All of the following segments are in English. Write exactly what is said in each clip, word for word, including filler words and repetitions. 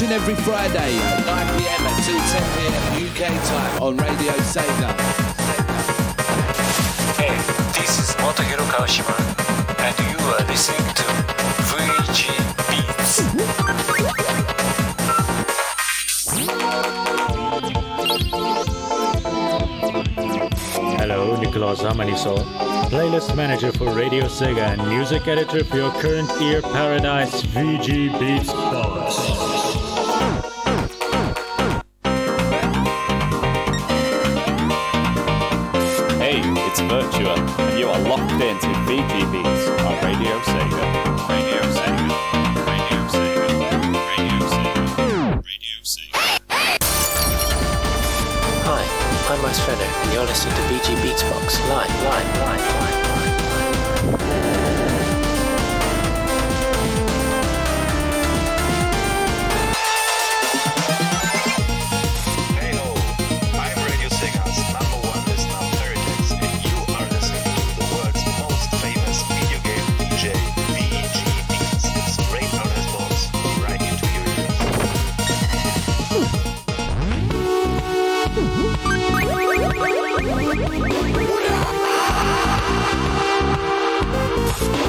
each and every Friday at nine p.m. until ten p.m. U K time on Radio Sega. Hey, this is Motohiro Kawashima, and you are listening to V G Beats. Hello, Nikolaus Amaniso, playlist manager for Radio Sega and music editor for your current ear paradise, VGBeatsBlock. Hey, it's Virtua, and you are locked into V G Beats on Radio Sega. Radio Sega. I'm Ice Ferno, and you're listening to V G Beats Box live, live, live, live, live. Hey ho, I'm Radio Sega's number one listener of Heritage, and you are listening to the world's most famous video game D J, V G Beats, straight out of his box, right into your ears.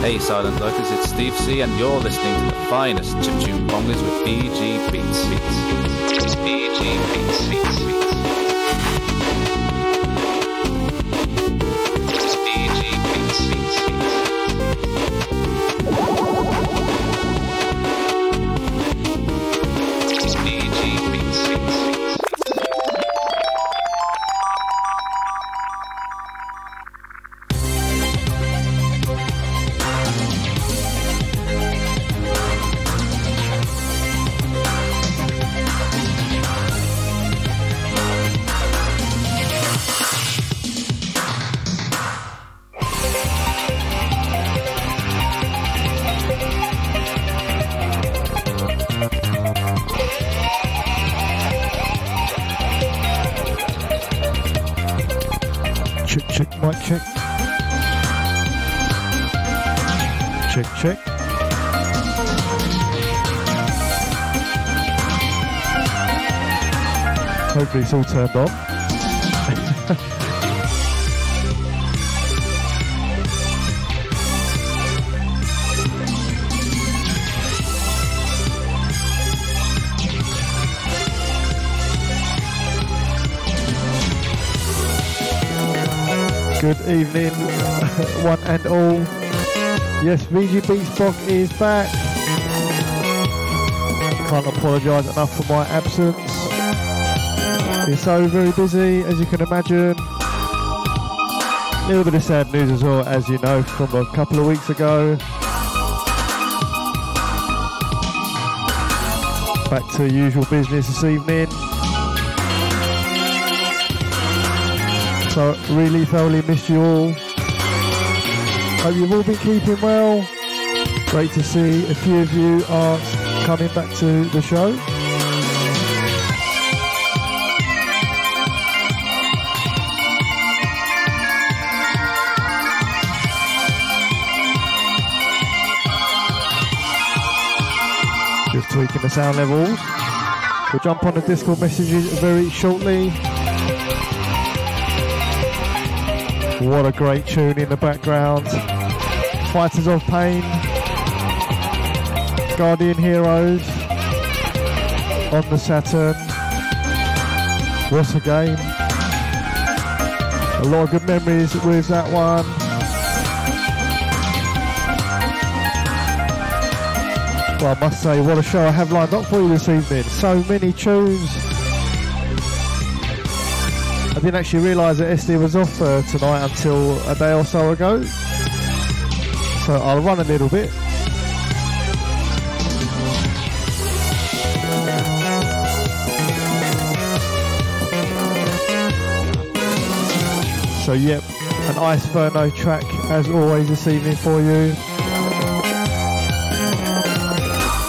Hey Silent Lurkers, it's Steve C and you're listening to the finest chiptune bongers with V G Beats. It's V G Beats. It's V G Beats. It's V G Beats. It's V G Beats. Hopefully it's all turned on. Good evening, one and all. Yes, VGBeatsBlock is back. Can't apologise enough for my absence. It's so very busy, as you can imagine. A little bit of sad news as well, as you know, from a couple of weeks ago. Back to usual business this evening. So, really thoroughly missed you all. Hope you've all been keeping well. Great to see a few of you are coming back to the show. Tweaking the sound levels. We'll jump on the Discord messages very shortly. What a great tune in the background. Fighters of Pain, Guardian Heroes on the Saturn. What a game. A lot of good memories with that one. Well, I must say, what a show I have lined up for you this evening. So many tunes. I didn't actually realise that S D was off uh, tonight until a day or so ago. So I'll run a little bit. So, yep, an Ice Ferno track as always this evening for you.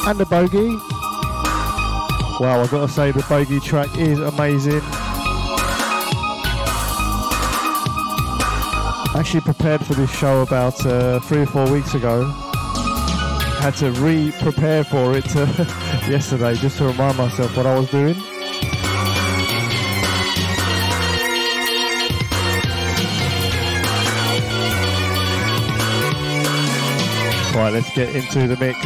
And the bogey. Wow, I've got to say the bogey track is amazing. Actually prepared for this show about uh, three or four weeks ago. had to re-prepare for it uh, yesterday just to remind myself what I was doing. Right, let's get into the mix.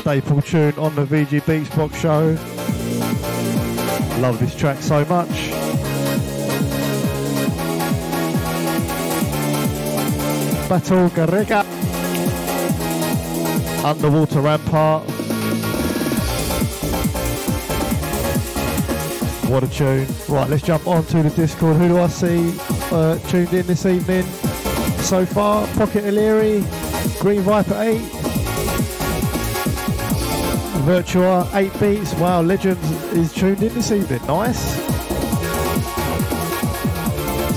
Staple tune on the V G Beats Block show. Love this track so much. Battle Gargaga, Underwater Rampart. What a tune. Right, let's jump onto the Discord. Who do I see uh, tuned in this evening so far? Pocket O'Leary, Green Viper eight, Virtua eight beats. Wow, Legends is tuned in this evening. Nice.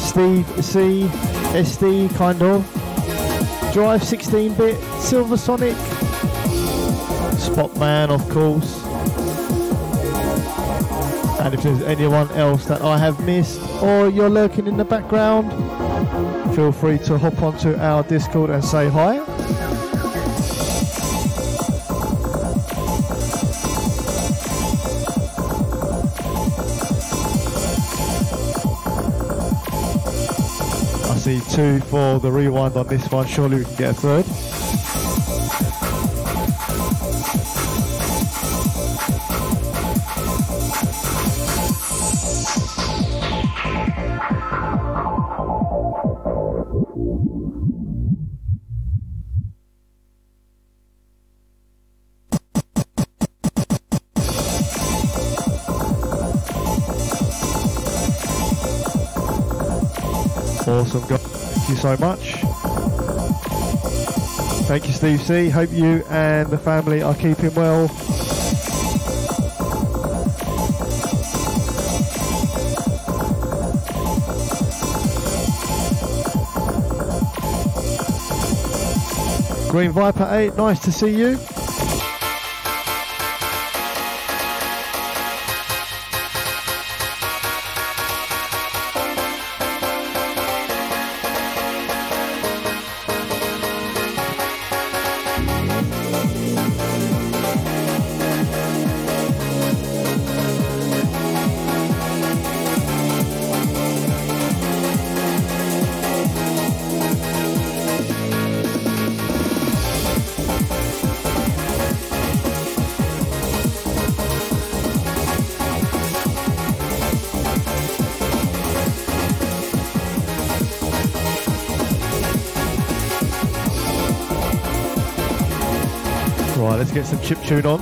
Steve C, S D kind of. Drive sixteen bit, Silver Sonic, Spotman of course. And if there's anyone else that I have missed or you're lurking in the background, feel free to hop onto our Discord and say hi. Two for the rewind on this one. Surely we can get a third. Awesome guys. So much. Thank you, Steve C. Hope you and the family are keeping well. Green Viper eight, nice to see you. Get some chip tune on.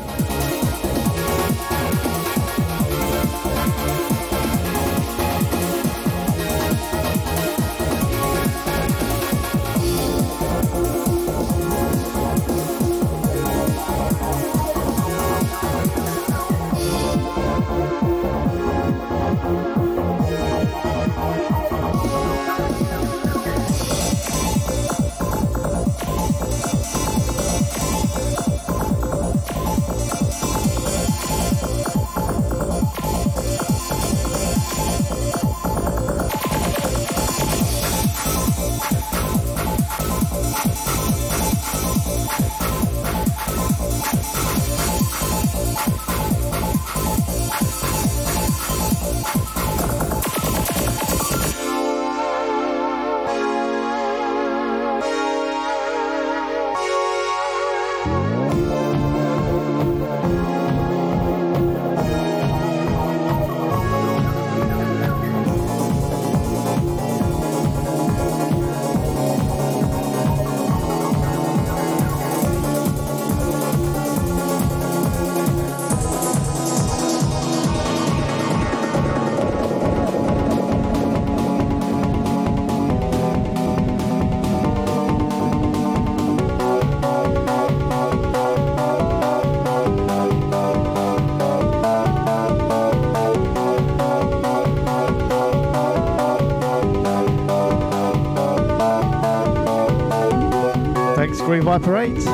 Viper eight.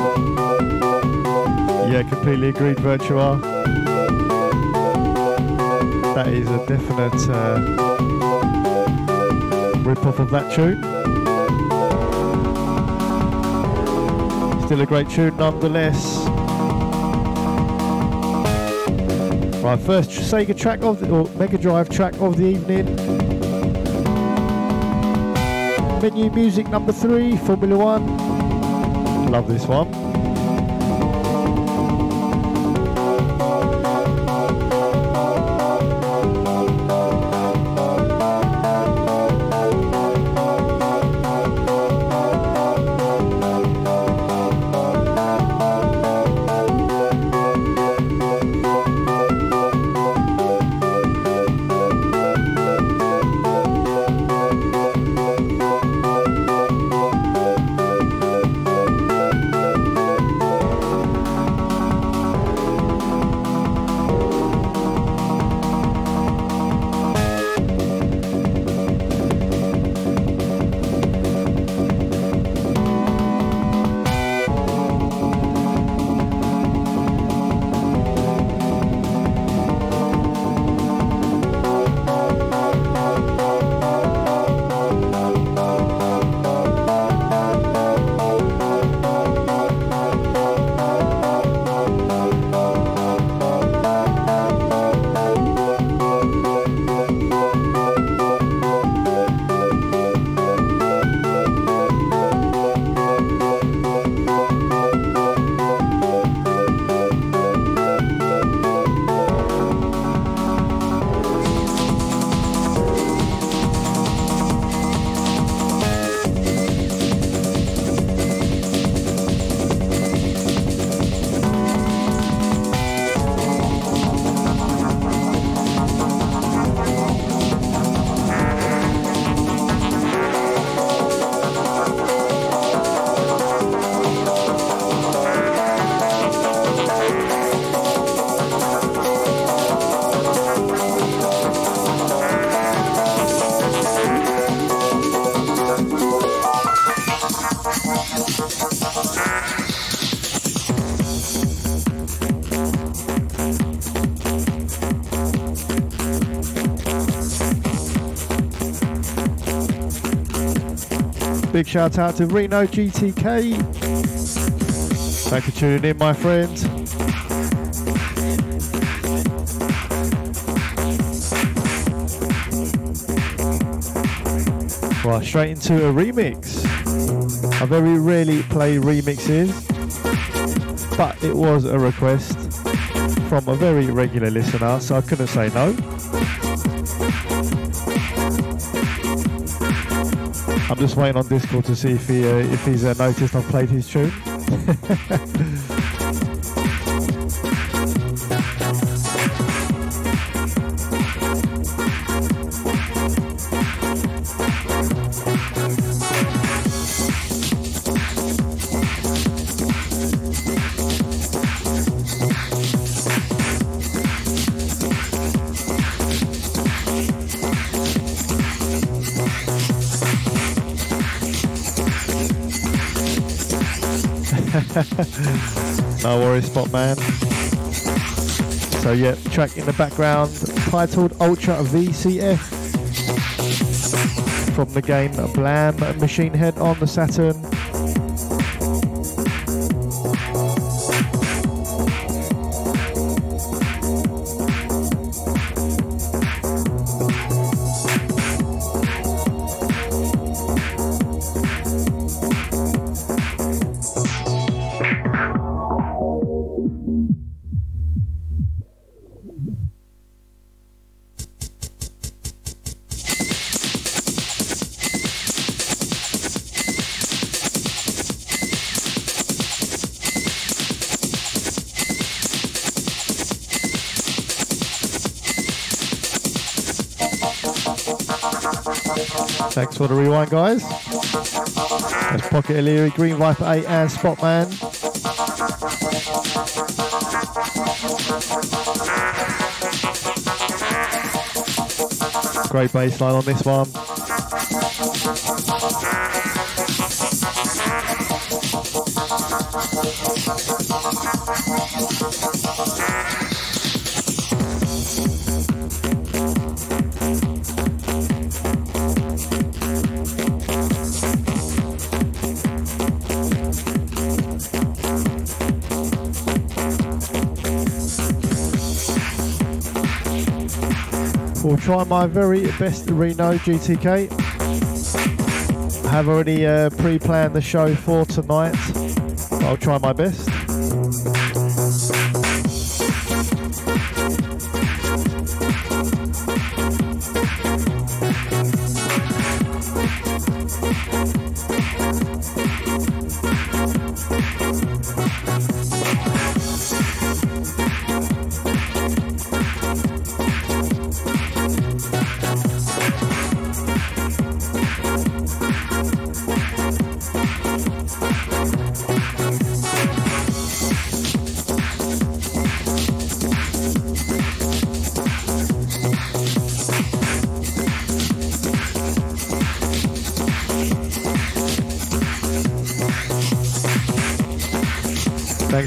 Yeah, completely agreed, Virtua. That is a definite uh, rip-off of that tune. Still a great tune nonetheless. Right, first Sega track of the, or Mega Drive track of the evening. Menu music number three, Formula One. Love this one. Big shout out to Reno G T K. Thanks for tuning in, my friend. Right, straight into a remix. I very rarely play remixes, but it was a request from a very regular listener, so I couldn't say no. I'm just waiting on Discord to see if he uh, if he's uh, noticed I've played his tune. No worries, Spotman. So yeah, track in the background titled Ultra V C F from the game Blam Machine Head on the Saturn. Thanks for the rewind, guys. That's Pocket O'Leary, Green Viper eight and Spotman. Great bass line on this one. will try my very best. Reno G T K, I have already uh, pre-planned the show for tonight. I'll try my best.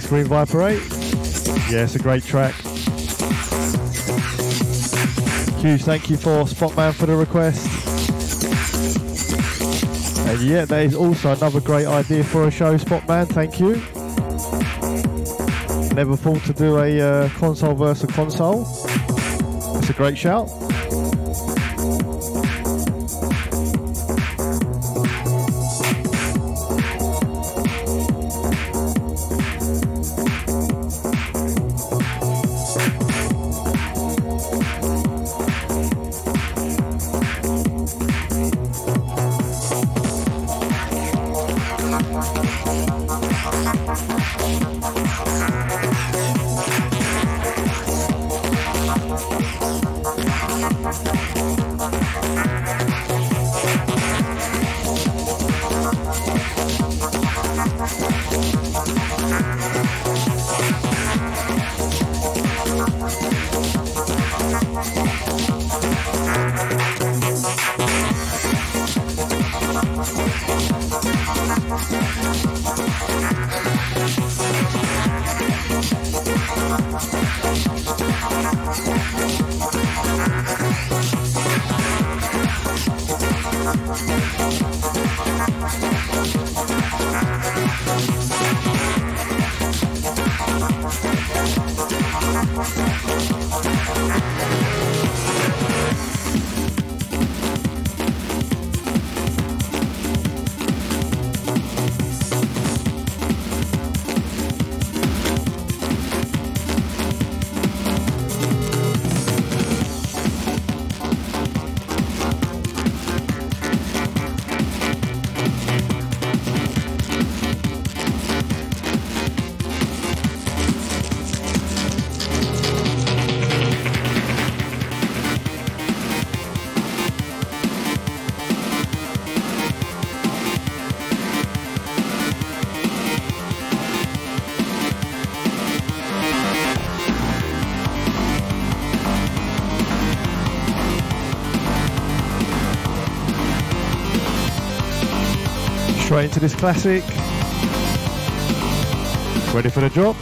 Green Viper eight, yeah, it's a great track. Huge thank you for Spotman for the request. And yeah, that is also another great idea for a show, Spotman, thank you. Never thought to do a uh, console versus console. That's a great shout. Straight into this classic. Ready for the drop?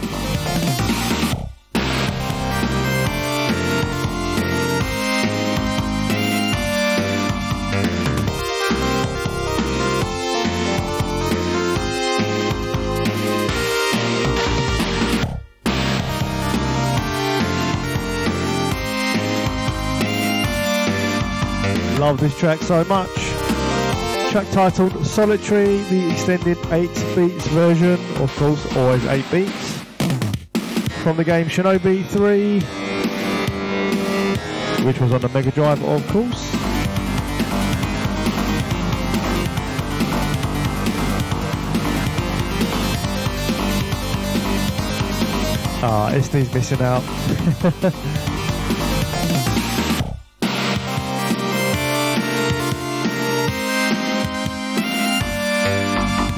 Love this track so much. Track titled Solitary, the extended eight beats version, of course, always eight beats, from the game Shinobi three, which was on the Mega Drive, of course. Ah, Estee's missing out.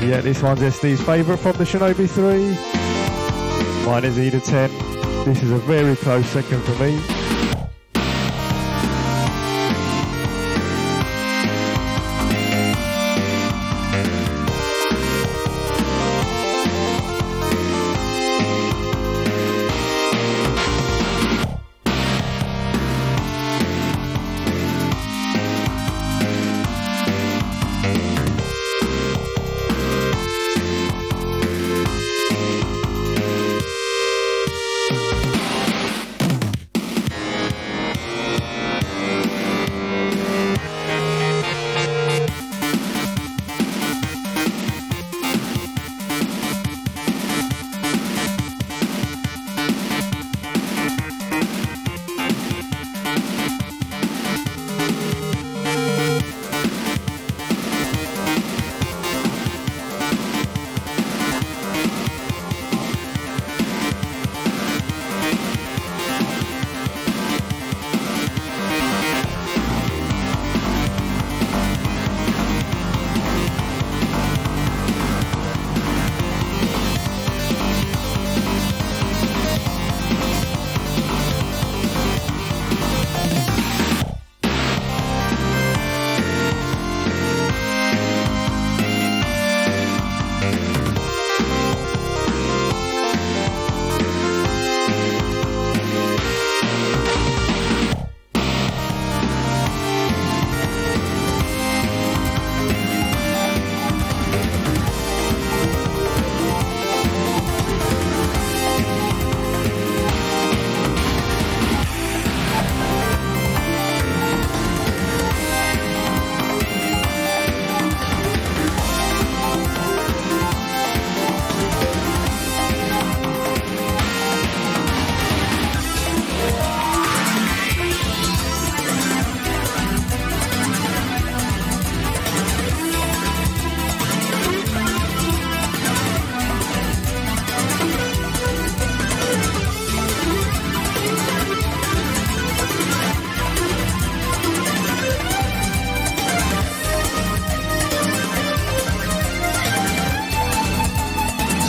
Yeah, this one's S D's favourite from the Shinobi three. Mine is Eita ten. This is a very close second for me.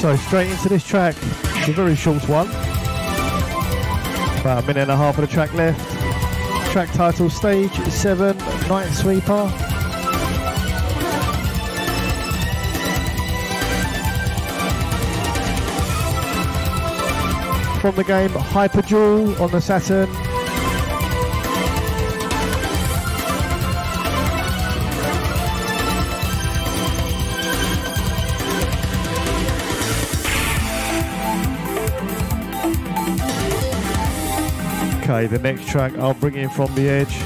So straight into this track, it's a very short one, about a minute and a half of the track left. Track title Stage seven, Night Sweeper. From the game Hyper Jewel on the Saturn. Okay, the next track I'll bring in from the edge.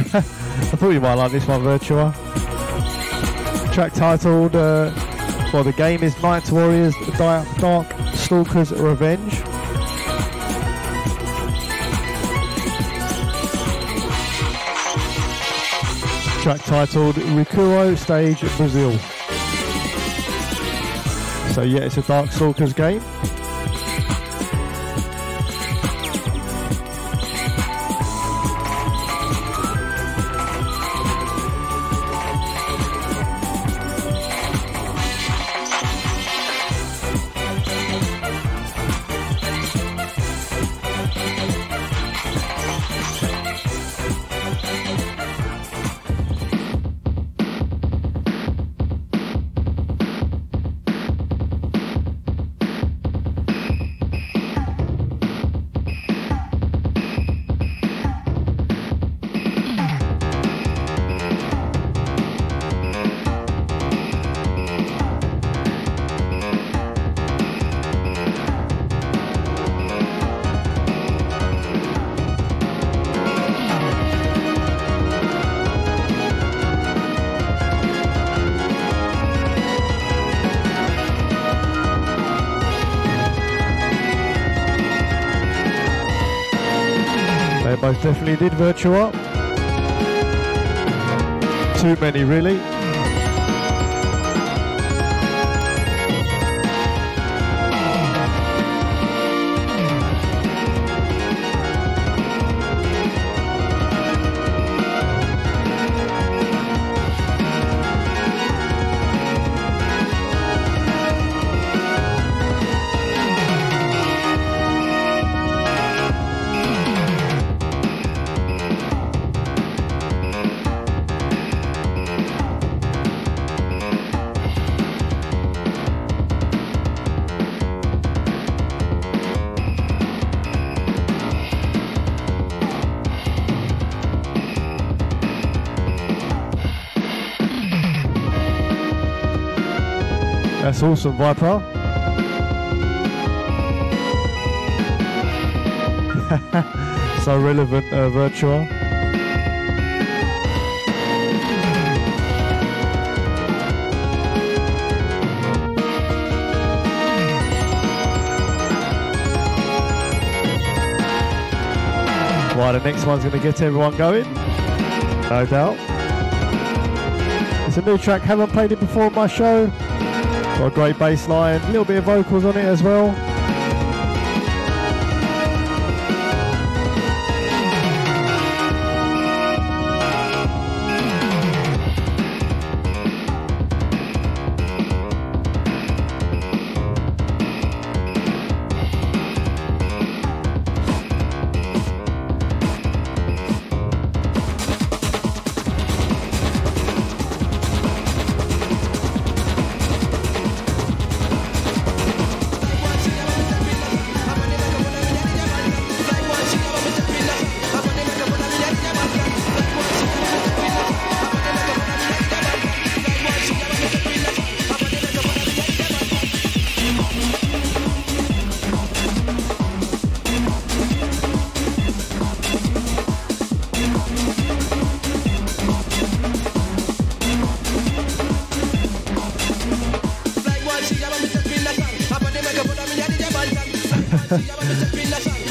I thought you might like this one, Virtua. Track titled, uh, well, the game is Night Warriors Dark Stalkers Revenge. Track titled Rikuo Stage Brazil. So yeah, it's a Dark Stalkers game. Definitely did, Virtua. Too many, really. That's awesome, Viper. So relevant, uh, Virtua. Right, the next one's going to get everyone going, no doubt. It's a new track, haven't played it before on my show. Got a great bass line, a little bit of vocals on it as well.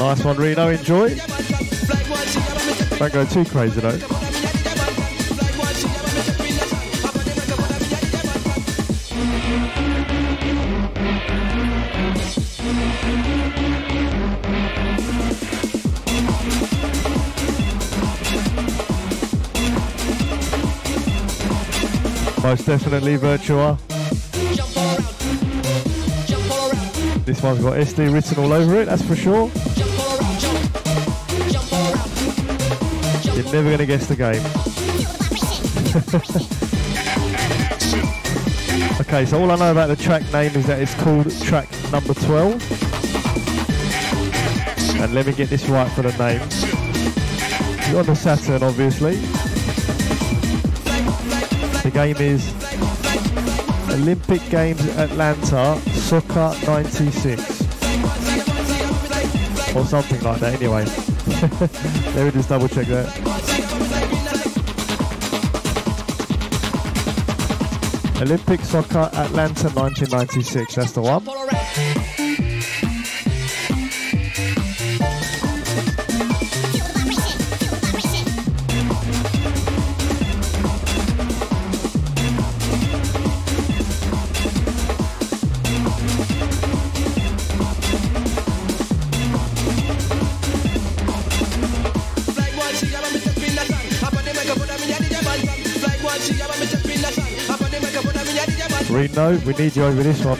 Nice one, Reno, enjoy. Don't go too crazy though. Most definitely Virtua. This one's got S D written all over it, that's for sure. You're never going to guess the game. Okay, so all I know about the track name is that it's called track number twelve. And let me get this right for the name. It's on the Saturn, obviously. The game is Olympic Games Atlanta Soccer ninety-six. Or something like that, anyway. Let me just double check that. Olympic Soccer Atlanta nineteen ninety-six, that's the one. Reno, we need you over this one.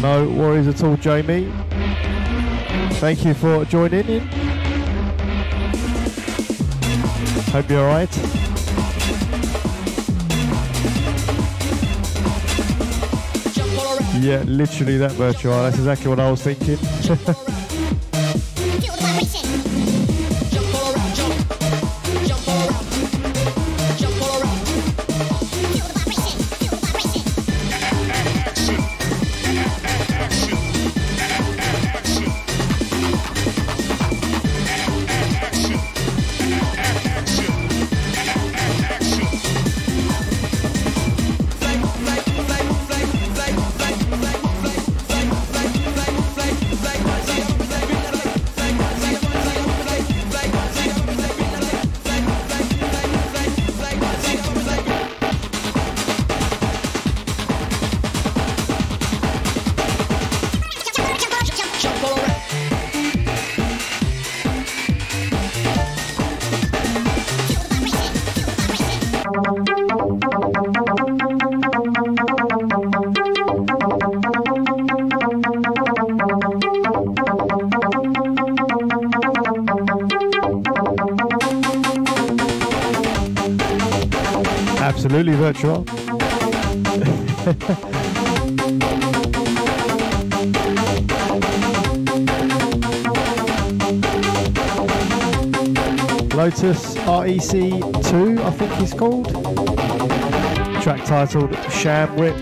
No worries at all, Jamie. Thank you for joining in. Hope you're alright. Yeah, literally that, Virtua. That's exactly what I was thinking. Absolutely, Virtua. Lotus R E C two, I think he's called. Track titled Sham Whip.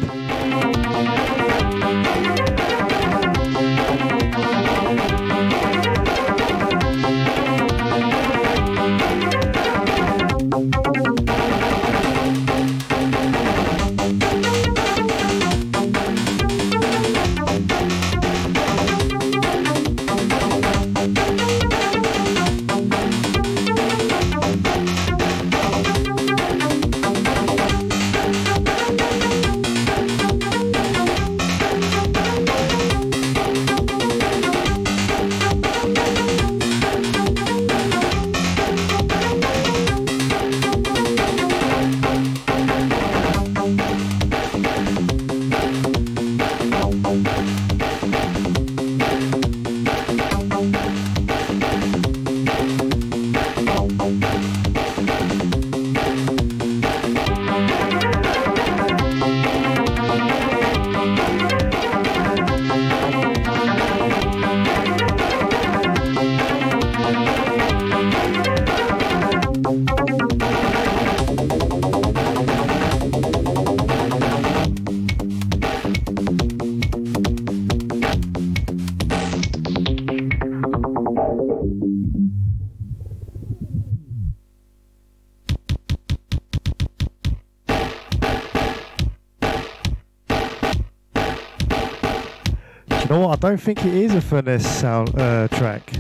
I don't think it is a finesse sound uh, track.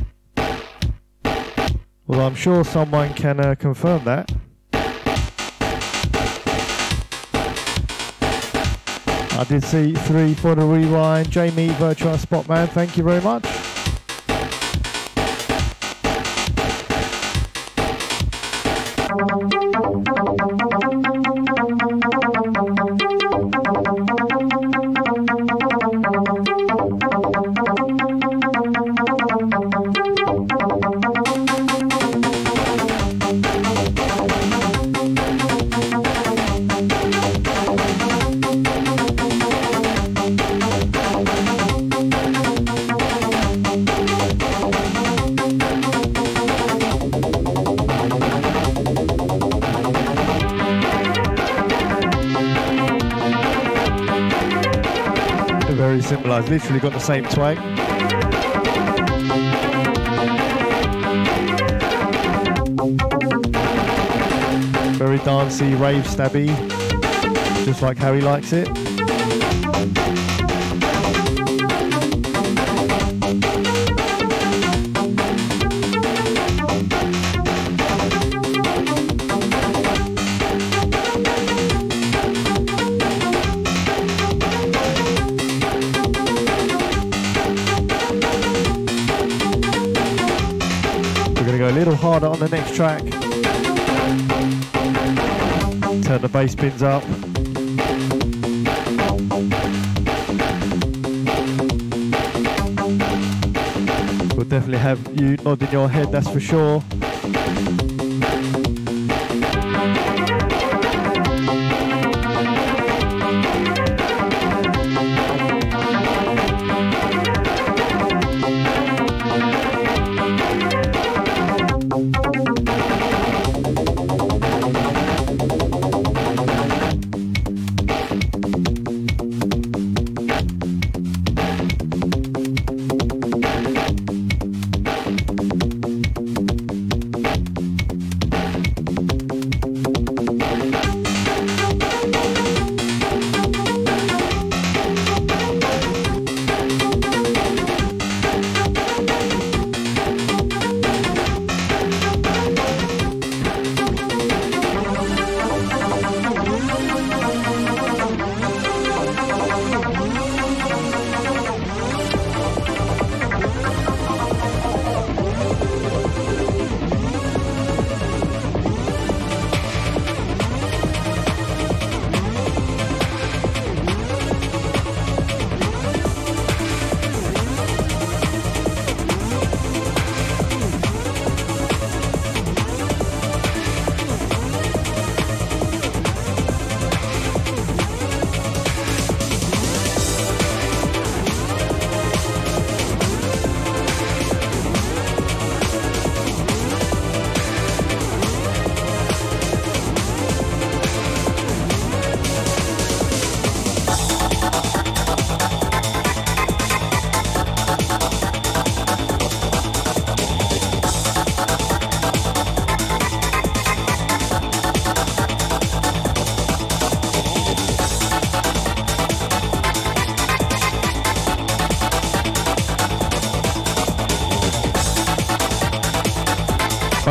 Well, I'm sure someone can uh, confirm that. I did see three for the rewind. Jamie, Virtua, Spotman, thank you very much. Literally got the same twang. Very dancey, rave stabby, just like how he likes it. Harder on the next track. Turn the bass pins up. We'll definitely have you nodding your head, that's for sure.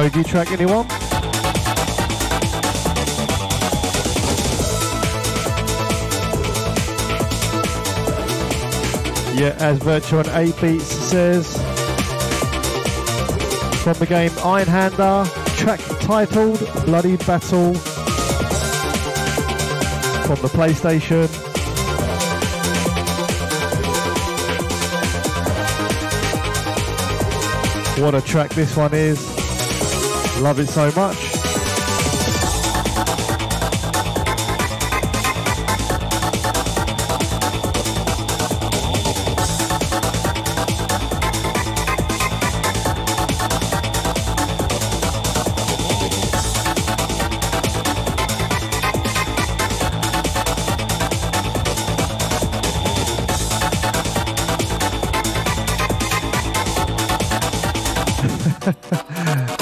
O G track, anyone? Yeah, as Virtua eight beats says, from the game Iron Hander, track titled Bloody Battle, from the PlayStation. What a track this one is. Love it so much.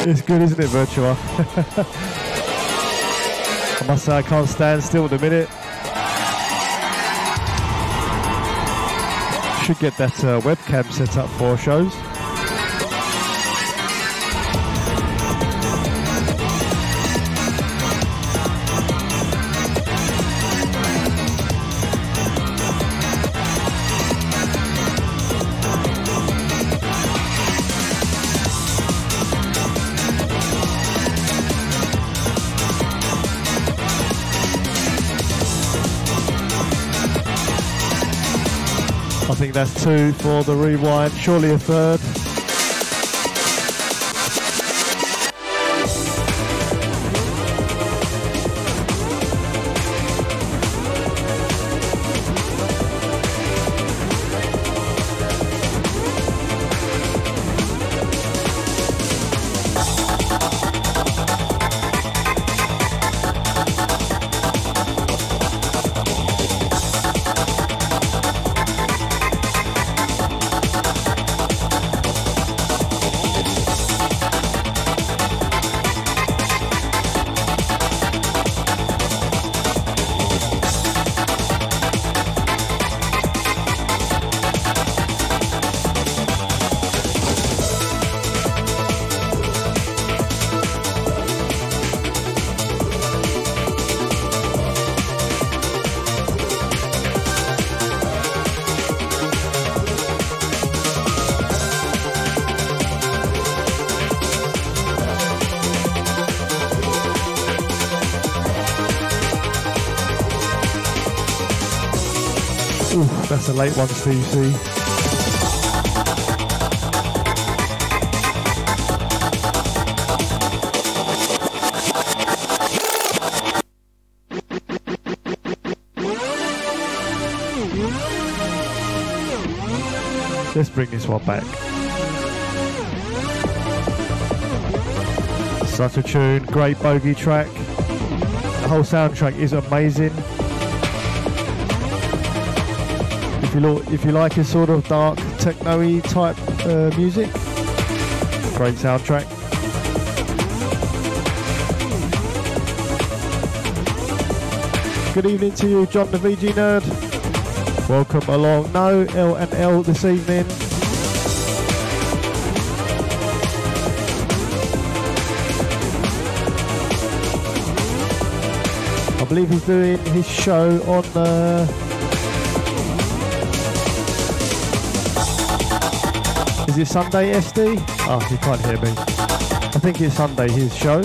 It's good, isn't it, Virtua? I must say I can't stand still at the minute. Should get that uh, webcam set up for shows. I think that's two for the rewind, surely a third. That's a late one, Steve C. Let's bring this one back. Such a tune, great bogey track. The whole soundtrack is amazing. If you like a sort of dark, techno-y type uh, music, great soundtrack. Good evening to you, John the V G nerd. Welcome along. No L and L this evening. I believe he's doing his show on the... Uh, Is it Sunday, S D? Oh, you can't hear me. I think it's Sunday, his show.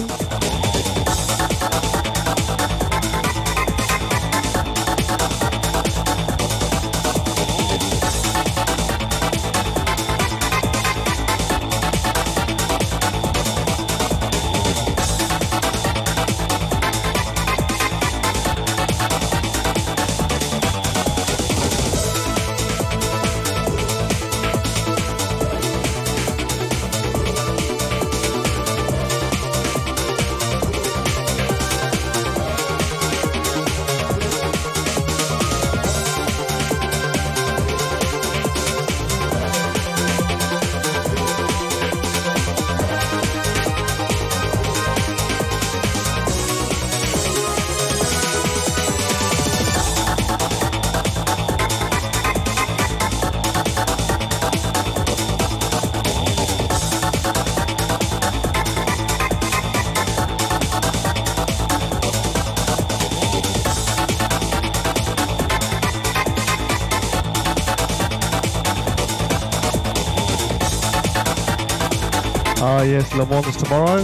Ah uh, yes, Le Mans is tomorrow.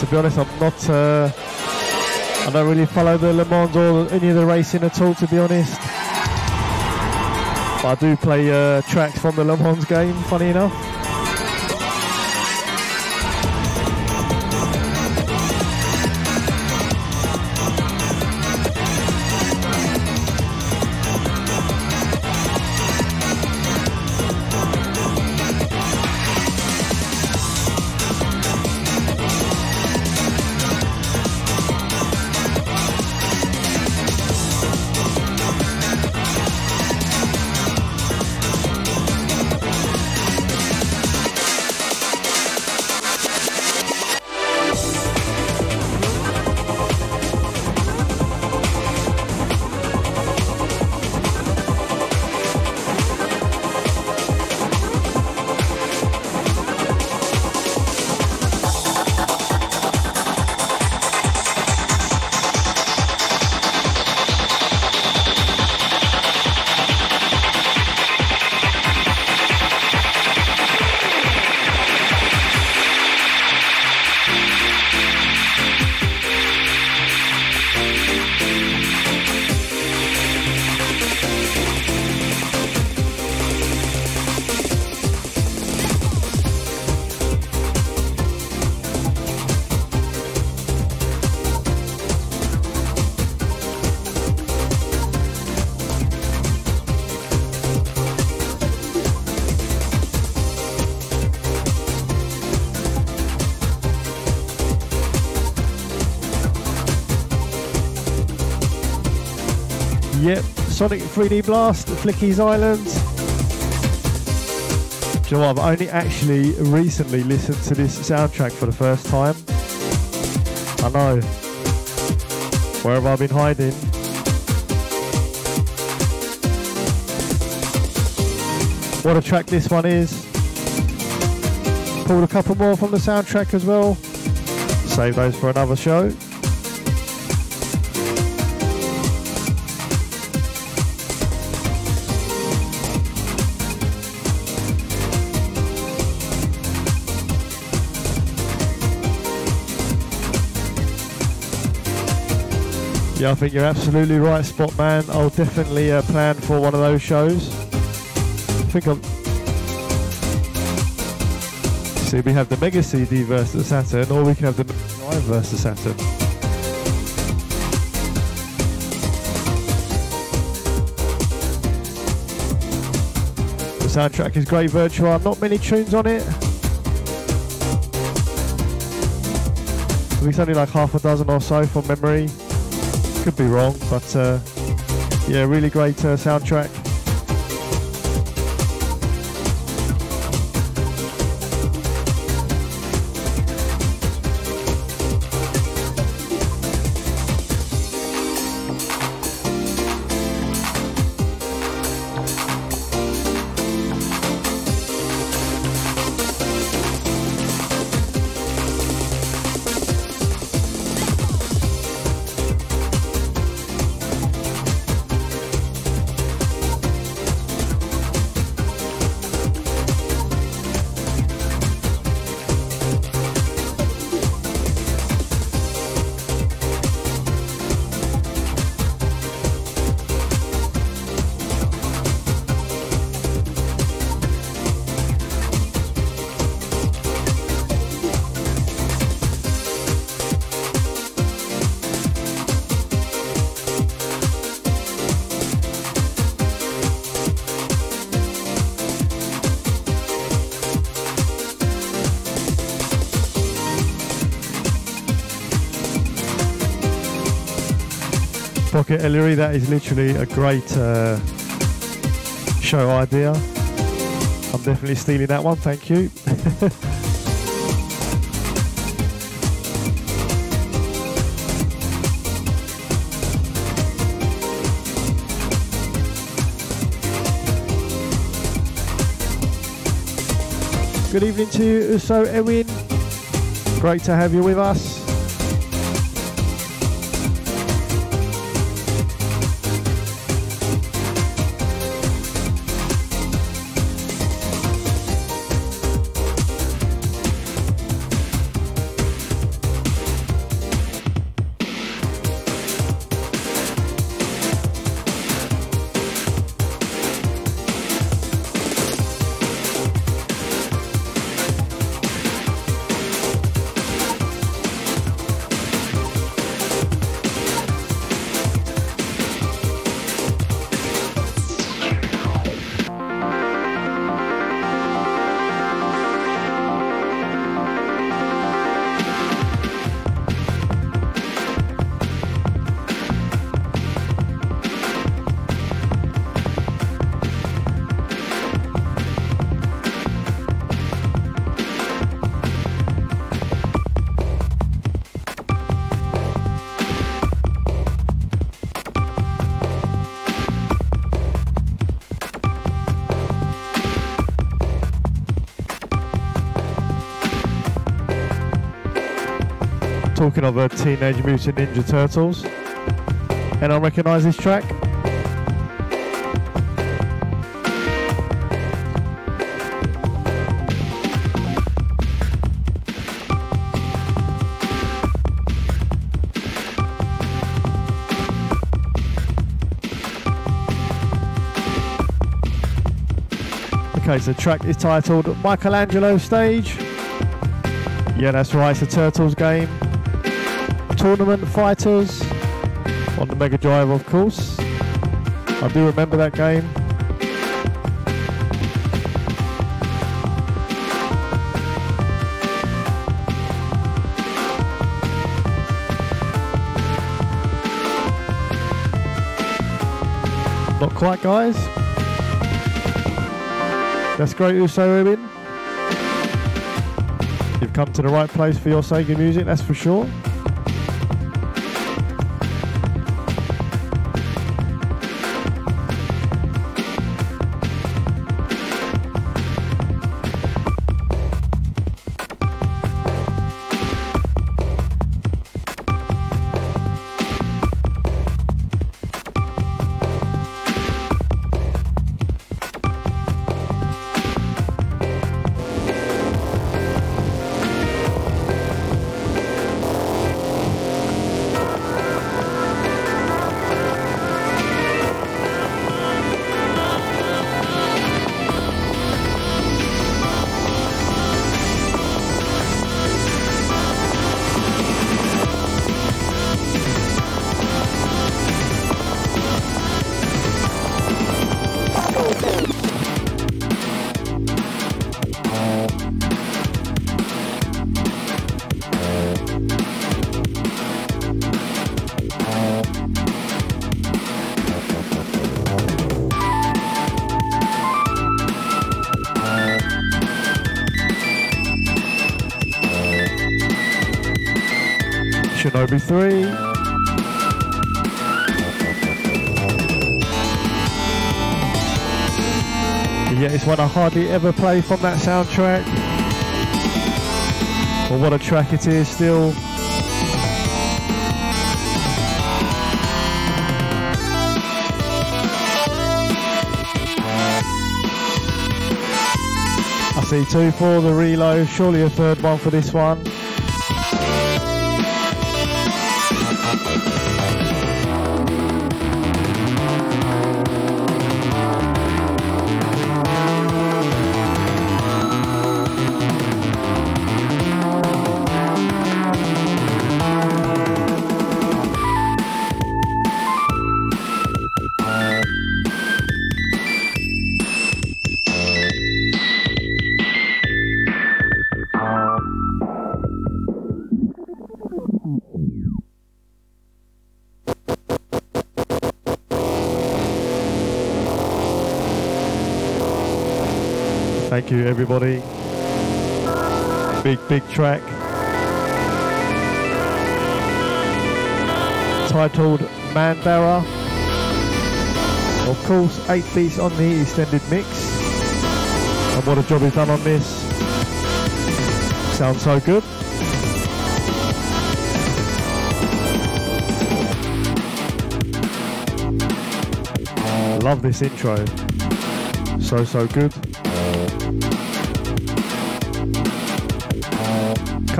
To be honest, I'm not, uh, I don't really follow the Le Mans or any of the racing at all, to be honest. But I do play uh, tracks from the Le Mans game, funny enough. Yep, Sonic three D Blast, Flicky's Island. Do you know what, I've only actually recently listened to this soundtrack for the first time. I know. Where have I been hiding? What a track this one is. Pulled a couple more from the soundtrack as well. Save those for another show. Yeah, I think you're absolutely right, Spotman. I'll definitely uh, plan for one of those shows. I think I'm... See, we have the Mega C D versus Saturn, or we can have the Mega Drive versus Saturn. The soundtrack is great, Virtua. Not many tunes on it. I think it's only like half a dozen or so from memory. Could be wrong, but uh, yeah, really great uh, soundtrack. Pocket O'Leary, that is literally a great uh, show idea. I'm definitely stealing that one, thank you. Good evening to you, Uso Ewing. Great to have you with us. talking of uh, Teenage Mutant Ninja Turtles. And I recognise this track. Okay, so the track is titled Michelangelo Stage. Yeah, that's right, it's a Turtles game. Tournament Fighters on the Mega Drive, of course. I do remember that game. Not quite, guys. That's great, Uso Ewing. You've come to the right place for your Sega music, that's for sure. Shinobi three. Yeah, it's one I hardly ever play from that soundtrack. Well, what a track it is still. I see two for the reload, surely a third one for this one. Thank you, everybody. Big, big track. Titled Mandara. Of course, eight beats on the extended mix. And what a job is done on this. Sounds so good. I love this intro. So, so good.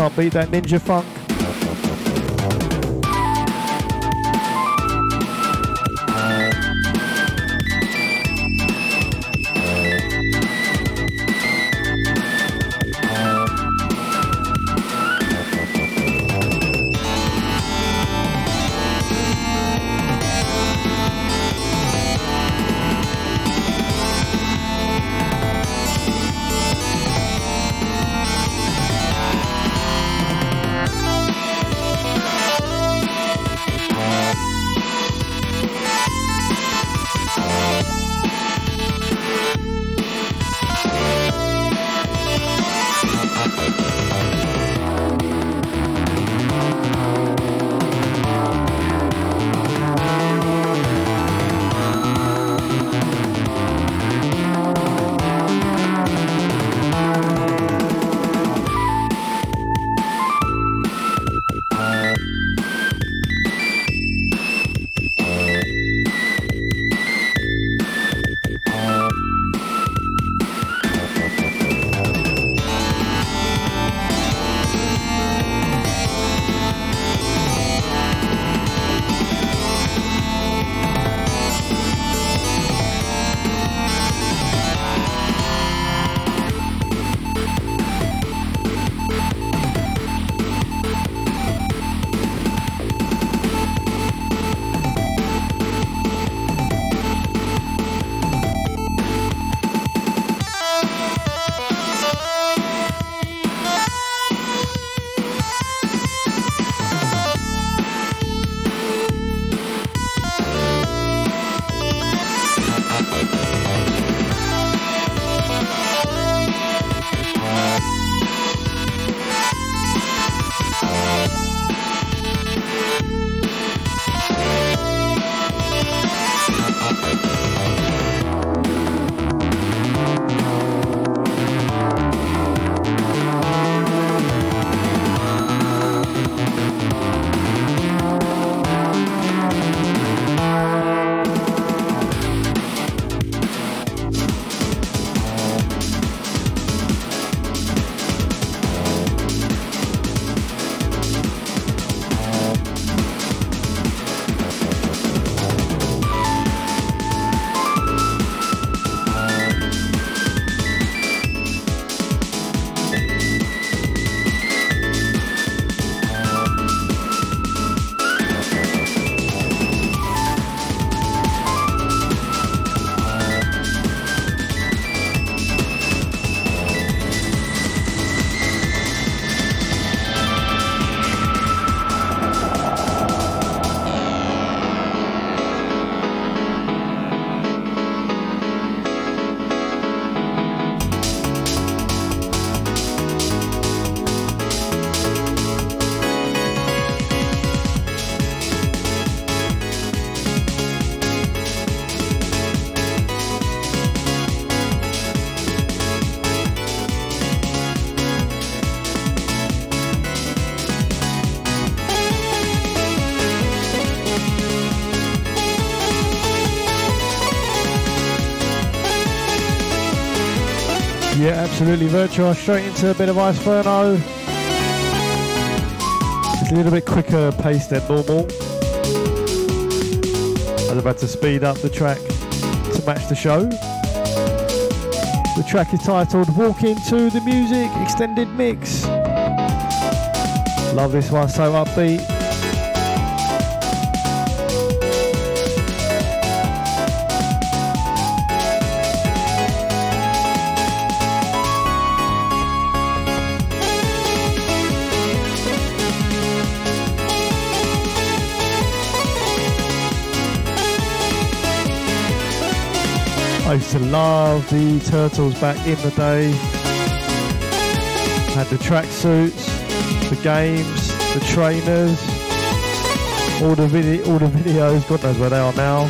Can't beat that ninja funk. Yeah, absolutely. Virtua straight into a bit of Ice Ferno. It's a little bit quicker pace than normal. I was about to speed up the track to match the show. The track is titled Walk Into the Music Extended Mix. Love this one, so upbeat. I used to love the Turtles back in the day. Had the tracksuits, the games, the trainers, all the video, all the videos. God knows where they are now.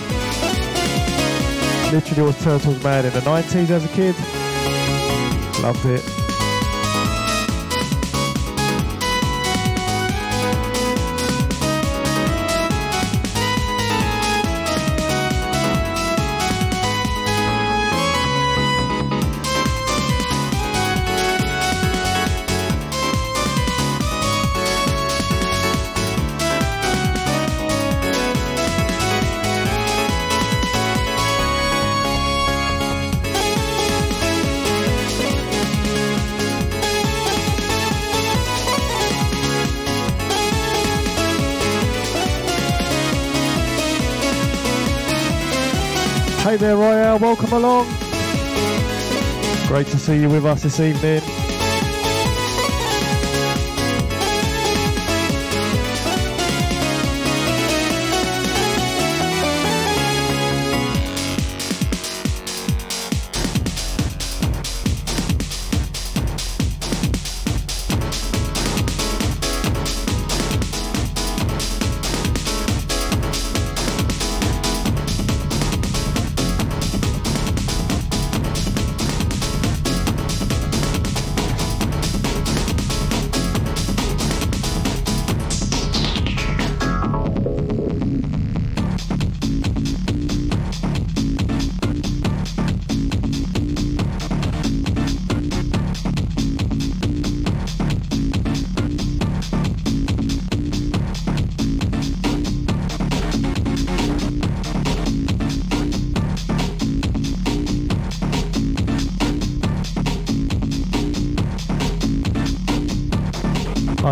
Literally was Turtles mad in the nineties as a kid. Loved it. Hey there, Royale, welcome along. Great to see you with us this evening.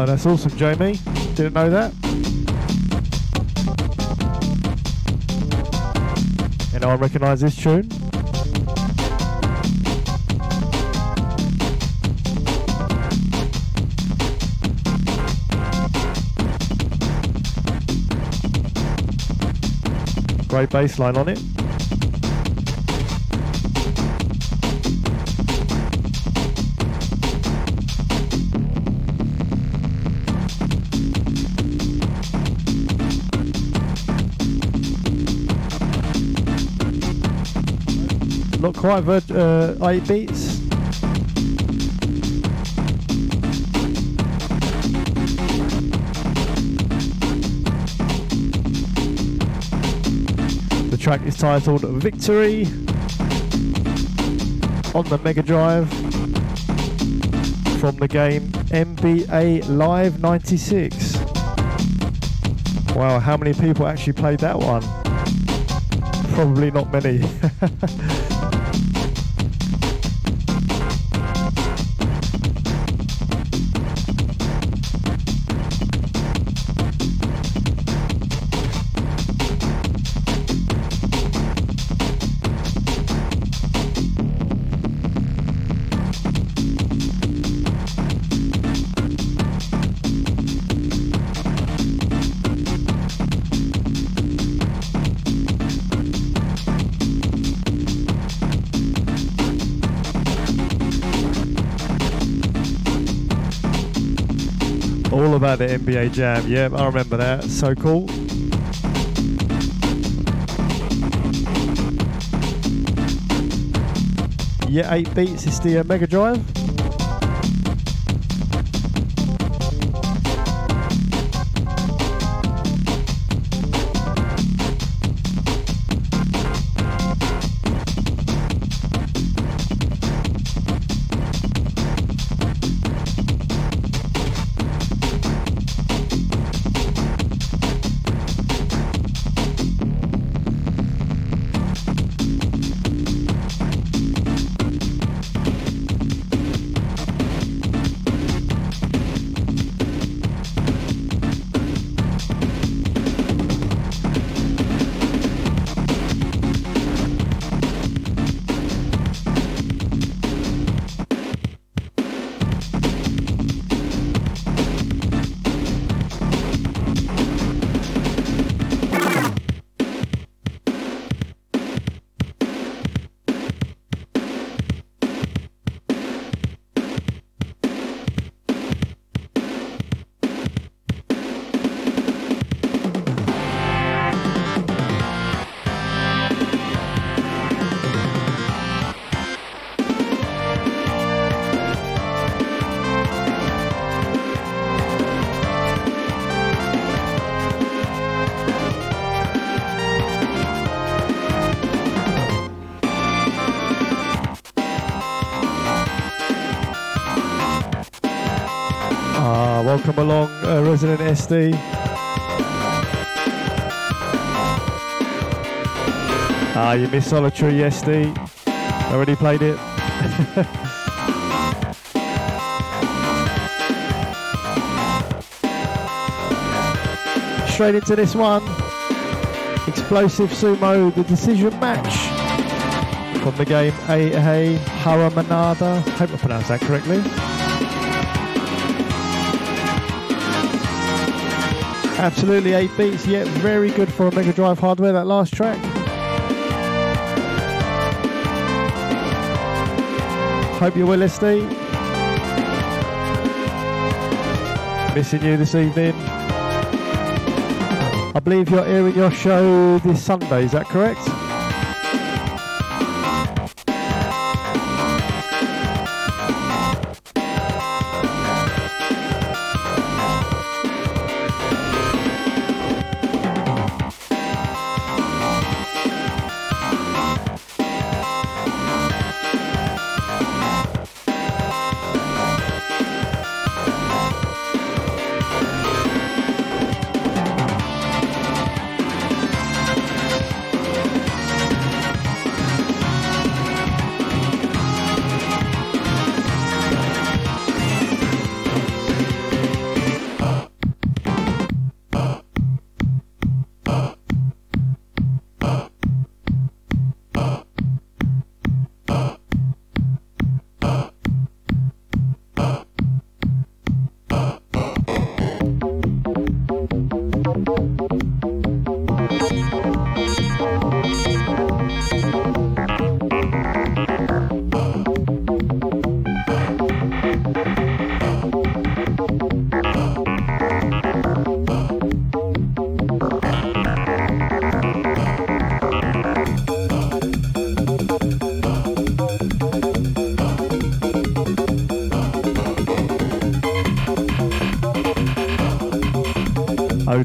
That's awesome, Jamie. Didn't know that. And I recognise this tune. Great bass line on it. Not quite uh, eight beats. The track is titled Victory on the Mega Drive from the game N B A Live ninety-six. Wow, how many people actually played that one? Probably not many. About the N B A Jam, yeah, I remember that. So cool. Yeah, eight beats is the uh, Mega Drive. welcome along, uh, Resident S D. Ah, you missed Solitary, S D. Already played it. Straight into this one. Explosive Sumo, the decision match. From the game Eita Haramanada. Hope I pronounced that correctly. Absolutely eight beats, yet yeah, very good for a Mega Drive hardware, that last track. Hope you will, S D. Missing you this evening. I believe you're airing your show this Sunday, is that correct?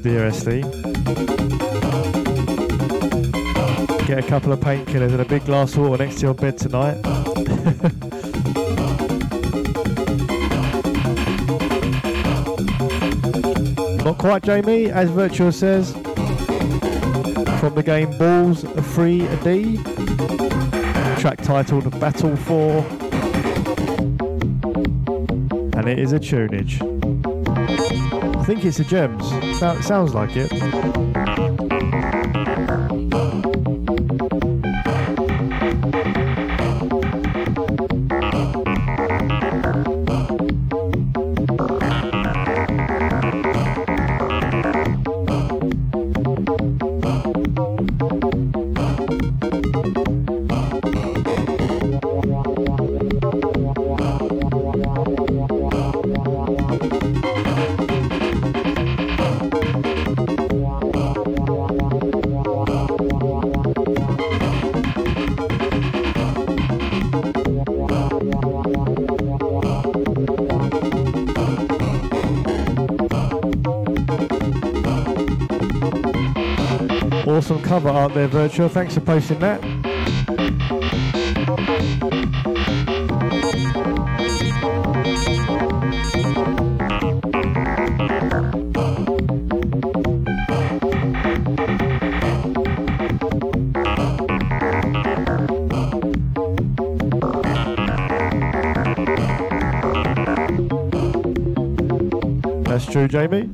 Dear S D. Get a couple of painkillers and a big glass of water next to your bed tonight. Not quite, Jamie, as Virtua says. From the game Balls three D. Track titled Battle four. And it is a tunage. I think it's the Gems. That sounds like it. Awesome cover art there, Virtua. Thanks for posting that. That's true, Jamie.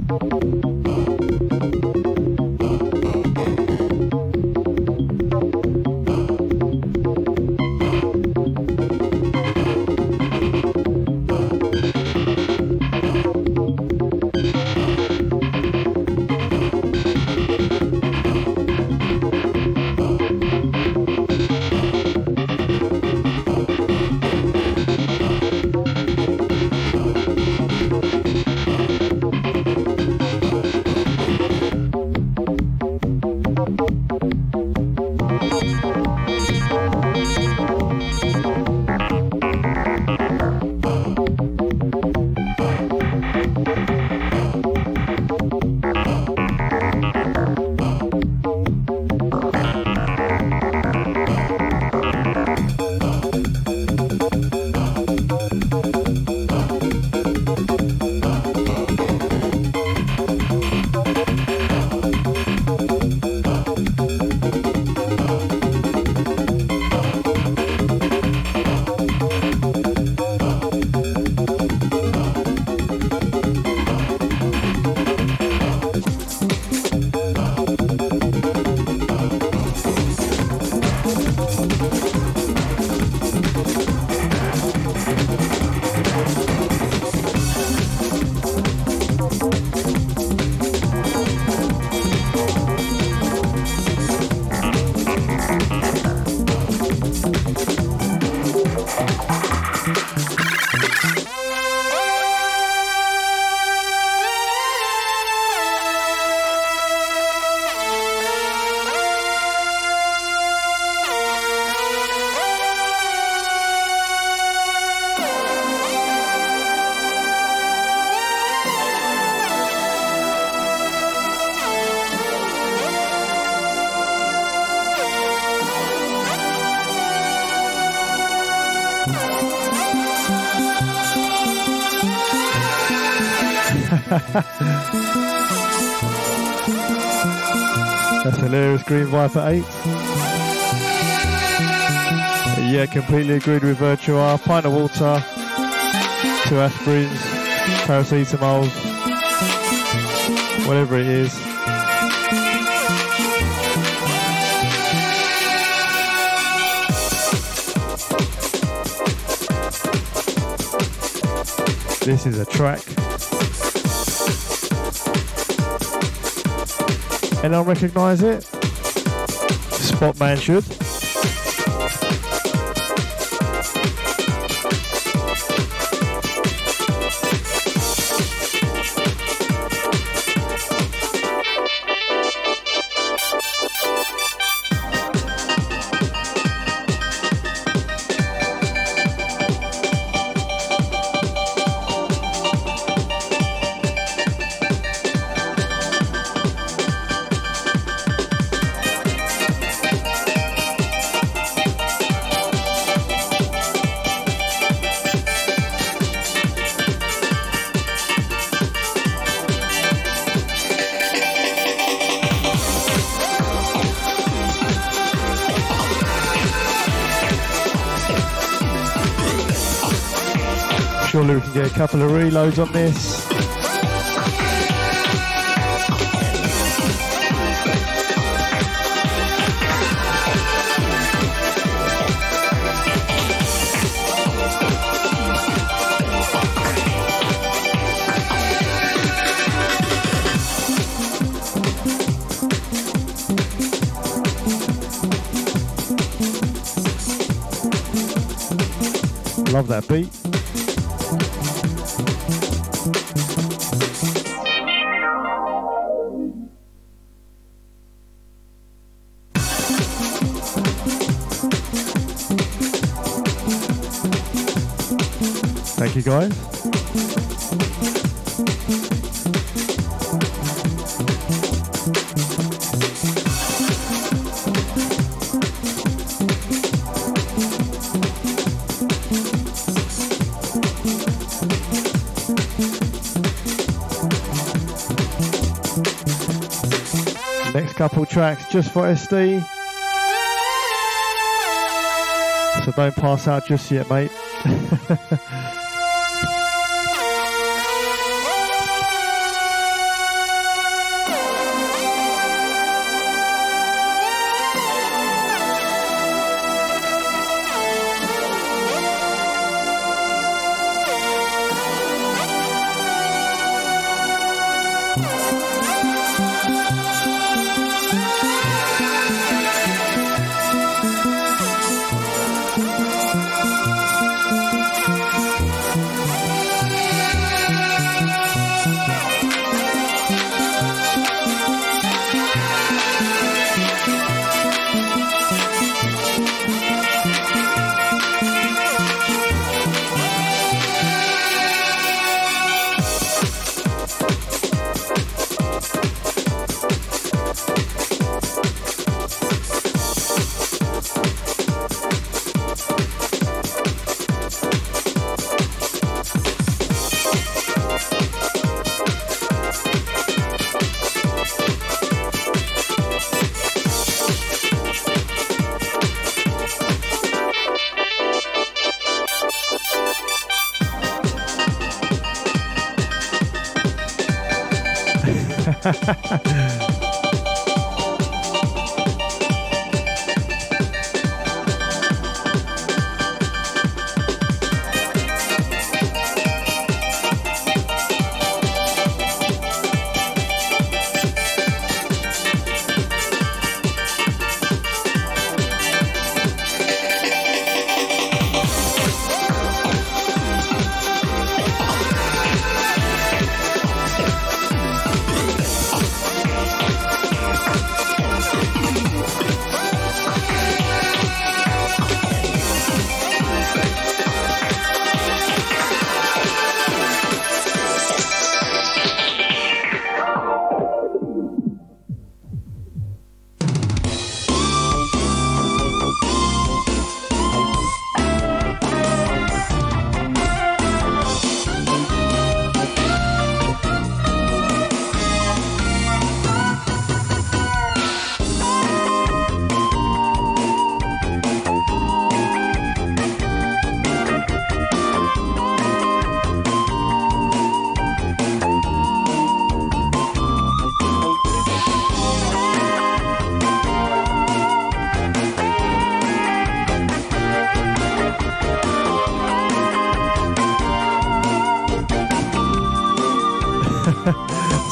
That's hilarious, Green Viper eight. Yeah, completely agreed with Virtua. A pint of water, two aspirins, paracetamols, whatever it is. This is a track. Anyone recognise it? Spotman should. We can get a couple of reloads on this. Love that beat. You guys. Next couple tracks just for S D. So don't pass out just yet, mate.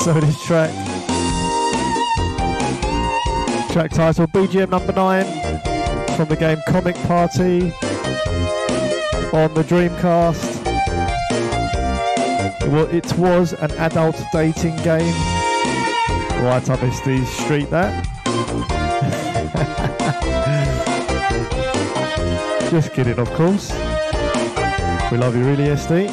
So this track, track title B G M number nine from the game Comic Party on the Dreamcast. Well, it was an adult dating game. Right up is the street that. Just kidding, of course. We love you really, S D.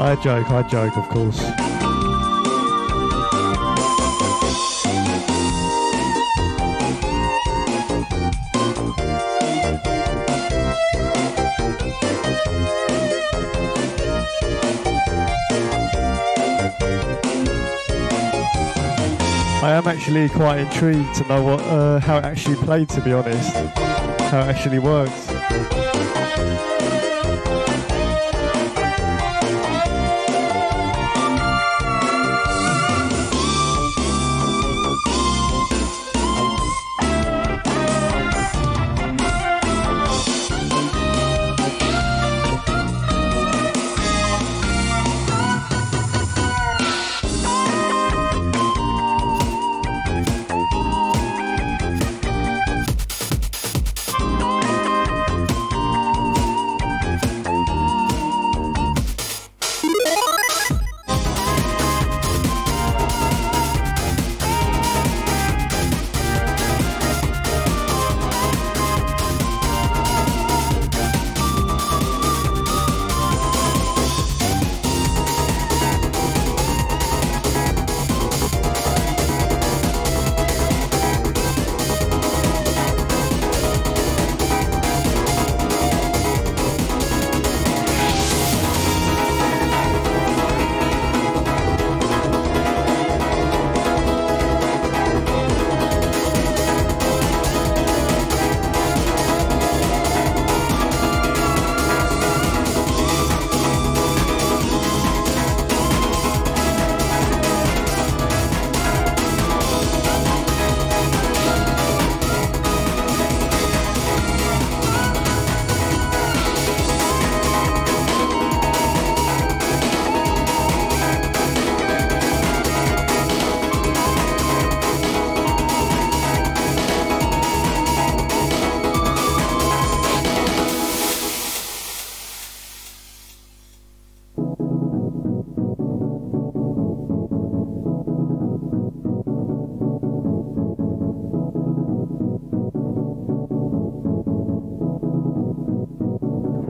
I joke, I joke, of course. I am actually quite intrigued to know what, uh, how it actually played, to be honest, how it actually works.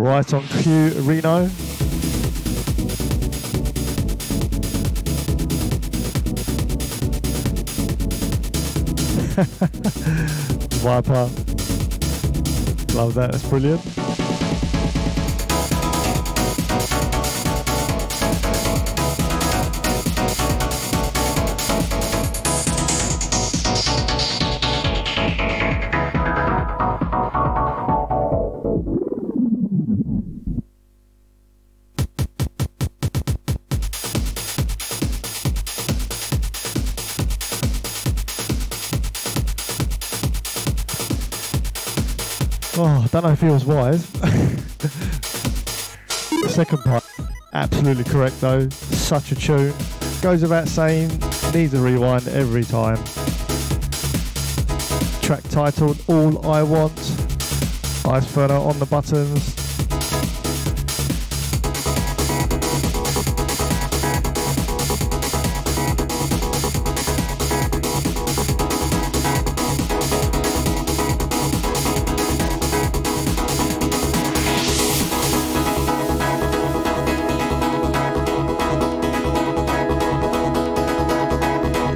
Right on cue, Reno. Wipe up. Love that, that's brilliant. I don't know if he was wise. Second part, absolutely correct though. Such a tune. Goes without saying, needs a rewind every time. Track titled All I Want. Ice Ferno on the buttons.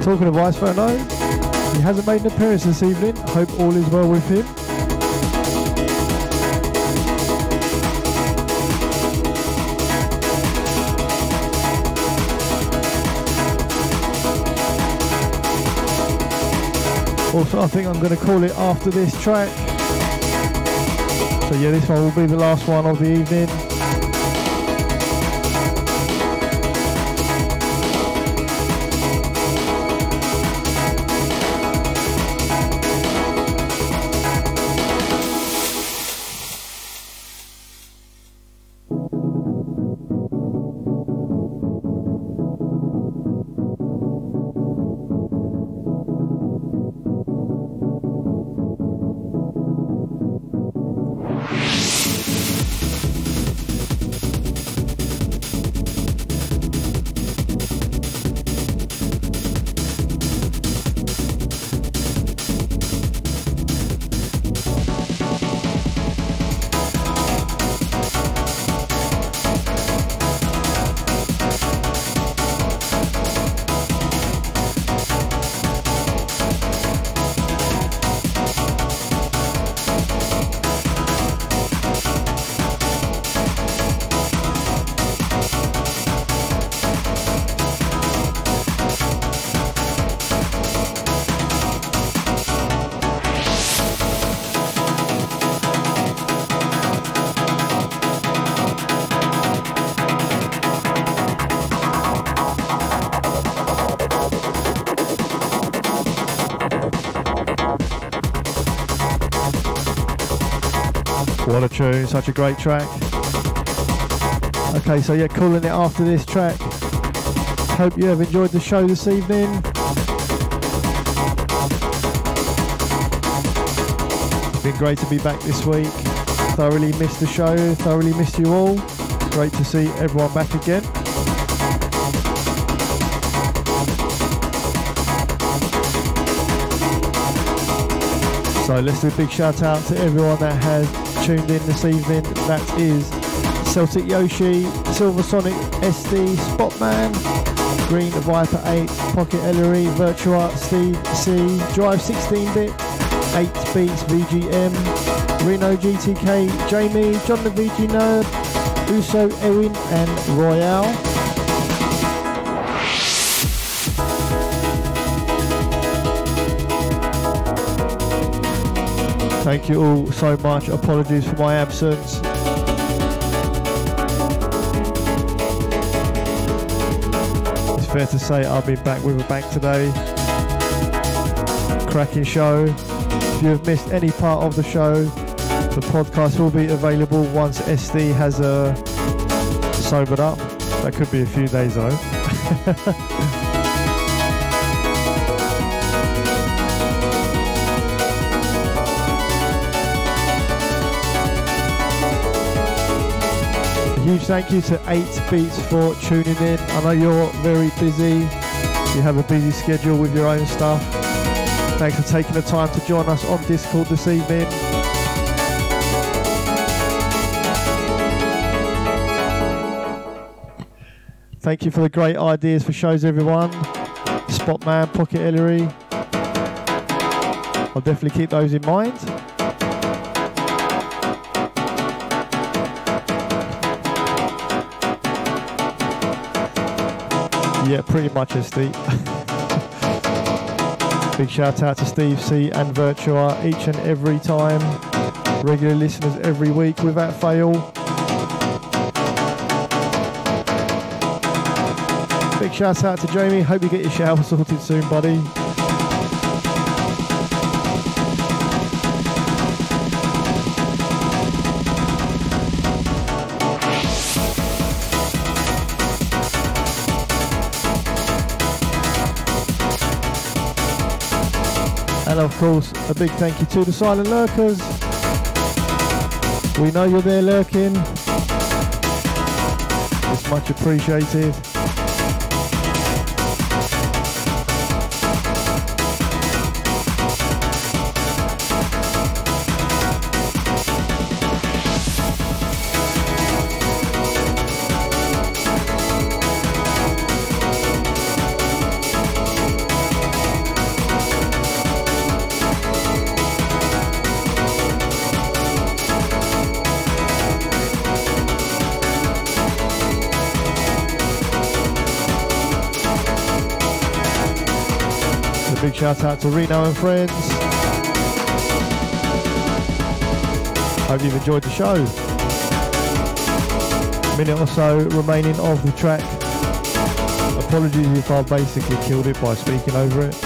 Talking of Ice Ferno, he hasn't made an appearance this evening. Hope all is well with him. Also, I think I'm going to call it after this track. So yeah, this one will be the last one of the evening. What a tune, such a great track. Okay, so yeah, calling it after this track. Hope you have enjoyed the show this evening. It's been great to be back this week. Thoroughly missed the show, thoroughly missed you all. Great to see everyone back again. So let's do a big shout out to everyone that has tuned in this evening. That is Celtic Yoshi, Silver Sonic, S D, Spotman, Green Viper eight, Pocket O'Leary, Virtua, Steve C, Drive sixteen bit, eight beats, V G M, Reno G T K, Jamie, John the V G Nerd, Uso Ewing, and Royale. Thank you all so much. Apologies for my absence. It's fair to say I'll be back with a bang today. Cracking show. If you have missed any part of the show, the podcast will be available once S D has uh, sobered up. That could be a few days though. Huge thank you to eight beats for tuning in. I know you're very busy. You have a busy schedule with your own stuff. Thanks for taking the time to join us on Discord this evening. Thank you for the great ideas for shows, everyone. Spotman, Pocket Ellery. I'll definitely keep those in mind. Yeah, pretty much as Steve. Big shout out to Steve C and Virtua each and every time. Regular listeners every week without fail. Big shout out to Jamie. Hope you get your shower sorted soon, buddy. And of course, a big thank you to the silent lurkers. We know you're there lurking. It's much appreciated. A big shout out to Reno and friends. Hope you've enjoyed the show. A minute or so remaining of the track. Apologies if I basically killed it by speaking over it.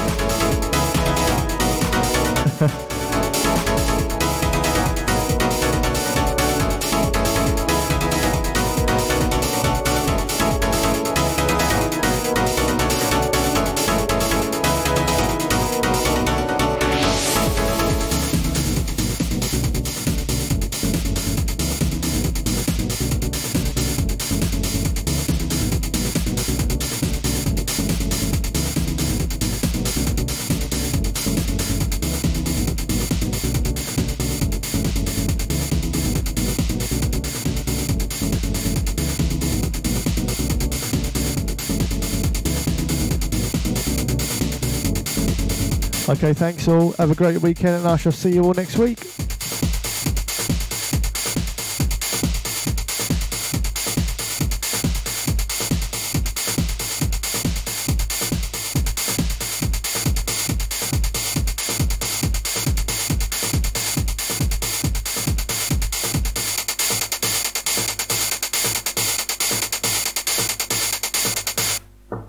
Okay, thanks all. Have a great weekend and I shall see you all next week.